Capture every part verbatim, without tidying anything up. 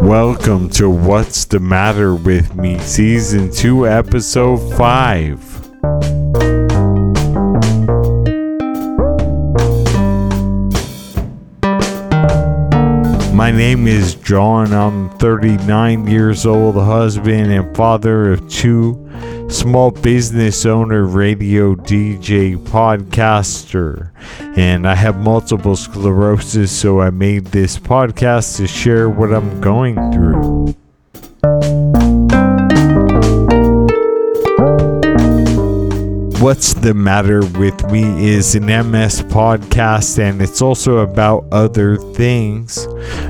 Welcome to What's the Matter with Me, Season two, Episode five. My name is John. I'm thirty-nine years old, husband and father of two, small business owner, radio D J, podcaster, and I have multiple sclerosis, so I made this podcast to share what I'm going through. What's the Matter with Me is an M S podcast, and it's also about other things.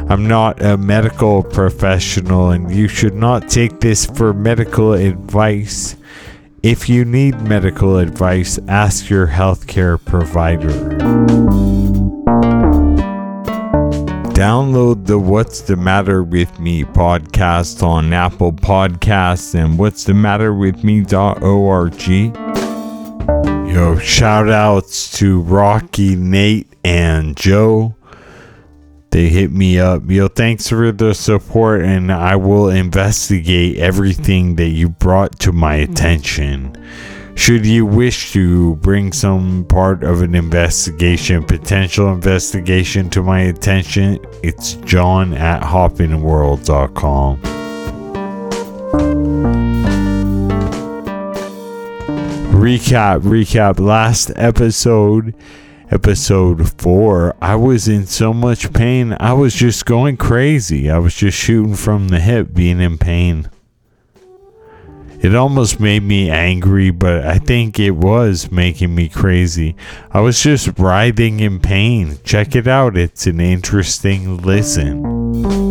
I'm not a medical professional, and you should not take this for medical advice. If you need medical advice, ask your healthcare provider. Download the What's the Matter with Me podcast on Apple Podcasts and whats the matter with me dot org. Yo, shout outs to Rocky, Nate, and Joe. They hit me up. Yo, thanks for the support, and I will investigate everything that you brought to my attention. Should you wish to bring some part of an investigation, potential investigation to my attention, it's John at Hoppin World dot com. Recap, recap. Last episode, episode four, I was in so much pain. I was just going crazy. I was just shooting from the hip, being in pain. It almost made me angry, but I think it was making me crazy. I was just writhing in pain. Check it out. It's an interesting listen.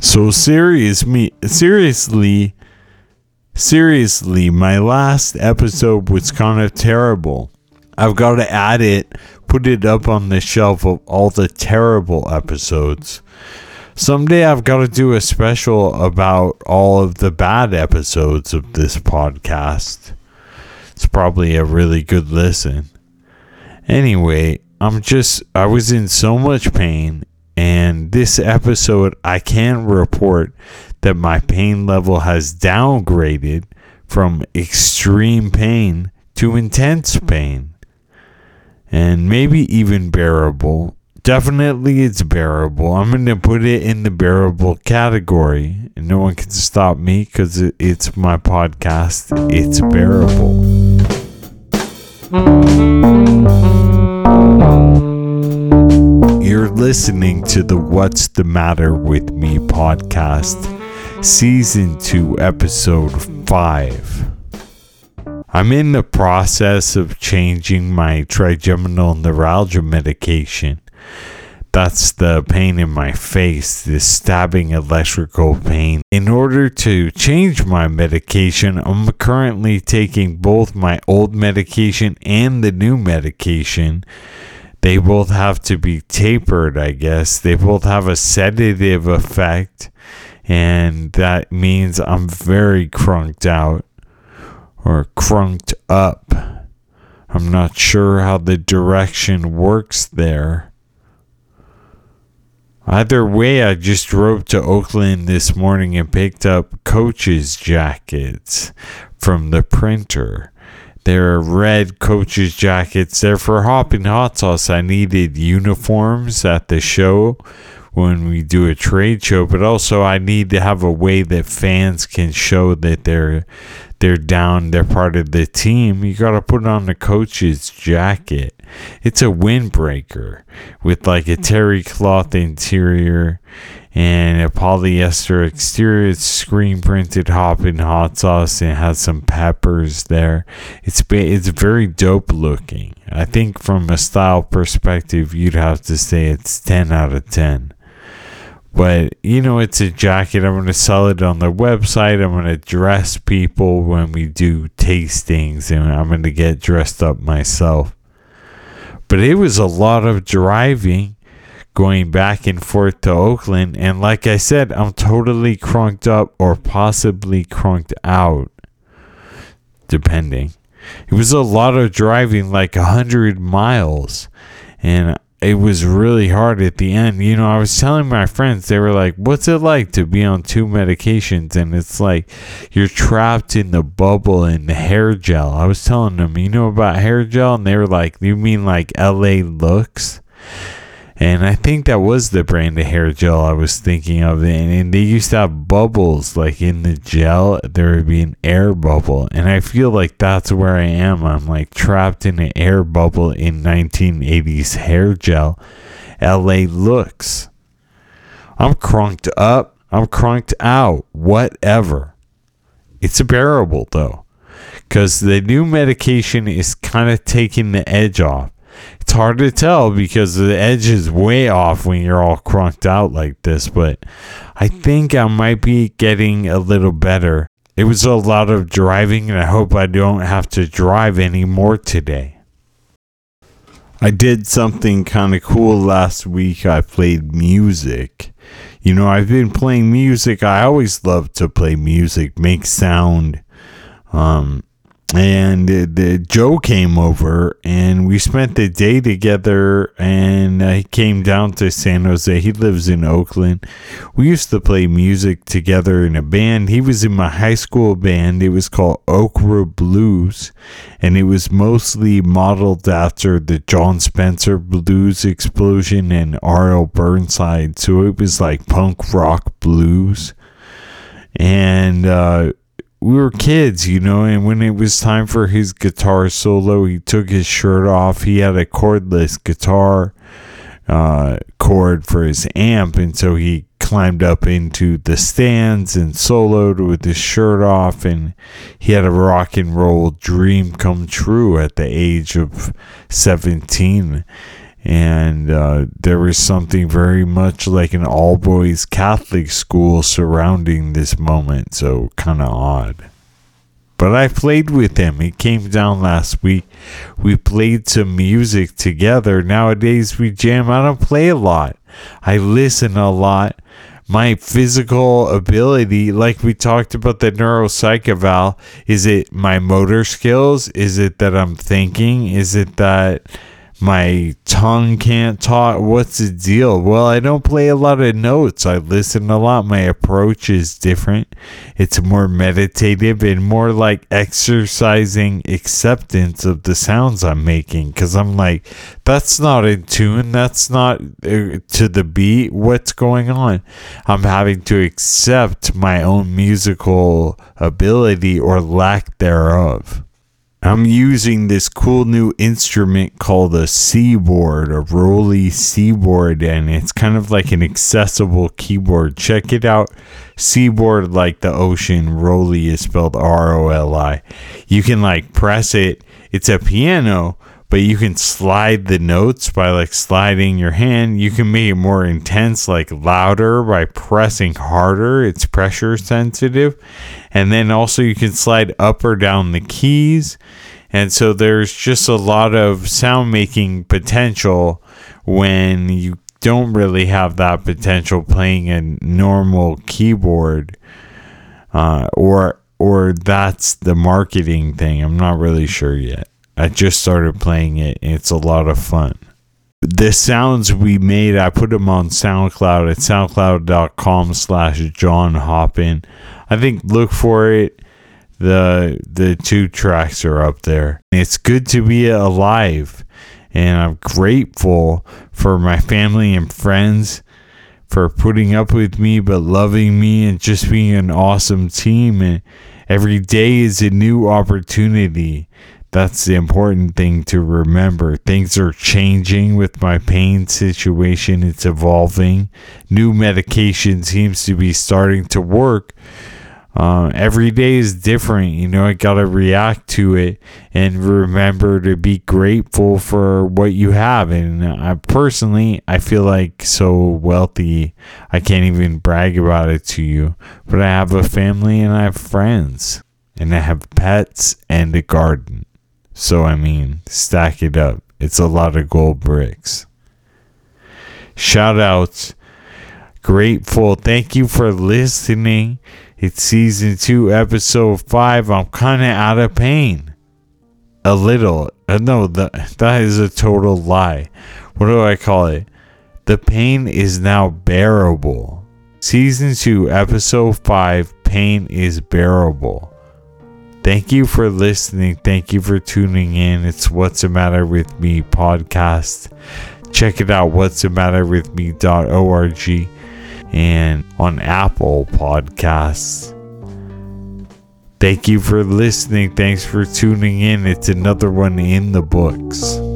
So serious me, seriously, seriously, my last episode was kind of terrible. I've got to add it, put it up on the shelf of all the terrible episodes. Someday I've got to do a special about all of the bad episodes of this podcast. It's probably a really good listen. Anyway, I'm just, I was in so much pain, and this episode I can report that my pain level has downgraded from extreme pain to intense pain. And maybe even bearable. Definitely it's bearable. I'm going to put it in the bearable category. And no one can stop me because it's my podcast. It's bearable. You're listening to the What's the Matter with Me podcast, Season two, Episode five. I'm in the process of changing my trigeminal neuralgia medication. That's the pain in my face, this stabbing electrical pain. In order to change my medication, I'm currently taking both my old medication and the new medication. They both have to be tapered, I guess. They both have a sedative effect, and that means I'm very crunked out. Or crunked up. I'm not sure how the direction works there. Either way, I just drove to Oakland this morning and picked up Coach's jackets from the printer. They're red Coach's jackets. They're for Hoppin' Hot Sauce. I needed uniforms at the show when we do a trade show, but also I need to have a way that fans can show that they're they're down, they're part of the team. You got to put on the Coach's jacket. It's a windbreaker with like a terry cloth interior and a polyester exterior. It's screen printed Hoppin' Hot Sauce, and it has some peppers there. It's it's very dope looking. I think from a style perspective, you'd have to say it's ten out of ten. But, you know, it's a jacket. I'm going to sell it on the website. I'm going to dress people when we do tastings, and I'm going to get dressed up myself. But it was a lot of driving, going back and forth to Oakland. And like I said, I'm totally crunked up or possibly crunked out, depending. It was a lot of driving, like one hundred miles. And it was really hard at the end. You know, I was telling my friends, they were like, what's it like to be on two medications? And it's like, you're trapped in the bubble and the hair gel. I was telling them, you know about hair gel? And they were like, you mean like L A Looks? And I think that was the brand of hair gel I was thinking of. And, and they used to have bubbles, like in the gel, there would be an air bubble. And I feel like that's where I am. I'm like trapped in an air bubble in nineteen eighties hair gel. L A Looks. I'm crunked up. I'm crunked out. Whatever. It's bearable though, because the new medication is kind of taking the edge off. It's hard to tell because the edge is way off when you're all crunked out like this, but I think I might be getting a little better. It was a lot of driving, and I hope I don't have to drive anymore today. I did something kind of cool last week. I played music. You know, I've been playing music. I always love to play music, make sound, um... And the, the Joe came over and we spent the day together, and uh, he came down to San Jose. He lives in Oakland. We used to play music together in a band. He was in my high school band. It was called Okra Blues, and it was mostly modeled after the John Spencer Blues Explosion and R L Burnside. So it was like punk rock blues. And, uh, we were kids, you know, and when it was time for his guitar solo, he took his shirt off. He had a cordless guitar uh, cord for his amp, and so he climbed up into the stands and soloed with his shirt off, and he had a rock and roll dream come true at the age of seventeen. And uh, there was something very much like an all-boys Catholic school surrounding this moment, so kind of odd. But I played with him. He came down last week. We played some music together. Nowadays, we jam. I don't play a lot. I listen a lot. My physical ability, like we talked about the neuropsych eval, is it my motor skills? Is it that I'm thinking? Is it that my tongue can't talk? What's the deal? Well, I don't play a lot of notes. I listen a lot. My approach is different. It's more meditative and more like exercising acceptance of the sounds I'm making, because I'm like, that's not in tune. That's not uh, to the beat. What's going on? I'm having to accept my own musical ability or lack thereof. I'm using this cool new instrument called a Seaboard, a Roli Seaboard, and it's kind of like an accessible keyboard. Check it out. Seaboard, like the ocean. Roli is spelled R O L I. You can like press it. It's a piano, but you can slide the notes by like sliding your hand. You can make it more intense, like louder, by pressing harder. It's pressure sensitive. And then also you can slide up or down the keys. And so there's just a lot of sound making potential when you don't really have that potential playing a normal keyboard, uh, or, or that's the marketing thing. I'm not really sure yet. I just started playing it, and it's a lot of fun. The sounds we made, I put them on SoundCloud at soundcloud.com slash John Hoppin. I think look for it. The the two tracks are up there. It's good to be alive, and I'm grateful for my family and friends for putting up with me, but loving me and just being an awesome team. And every day is a new opportunity. That's the important thing to remember. Things are changing with my pain situation. It's evolving. New medication seems to be starting to work. Uh, every day is different. You know, I got to react to it and remember to be grateful for what you have. And I personally, I feel like so wealthy. I can't even brag about it to you. But I have a family and I have friends. And I have pets and a garden. So, I mean, stack it up. It's a lot of gold bricks. Shout outs. Grateful. Thank you for listening. It's season two, episode five. I'm kind of out of pain. a little. Uh, no, the, that is a total lie. What do I call it? The pain is now bearable. Season two, episode five, pain is bearable. Thank you for listening. Thank you for tuning in. It's What's the Matter with Me podcast. Check it out, whats the matter with me dot org, and on Apple Podcasts. Thank you for listening. Thanks for tuning in. It's another one in the books.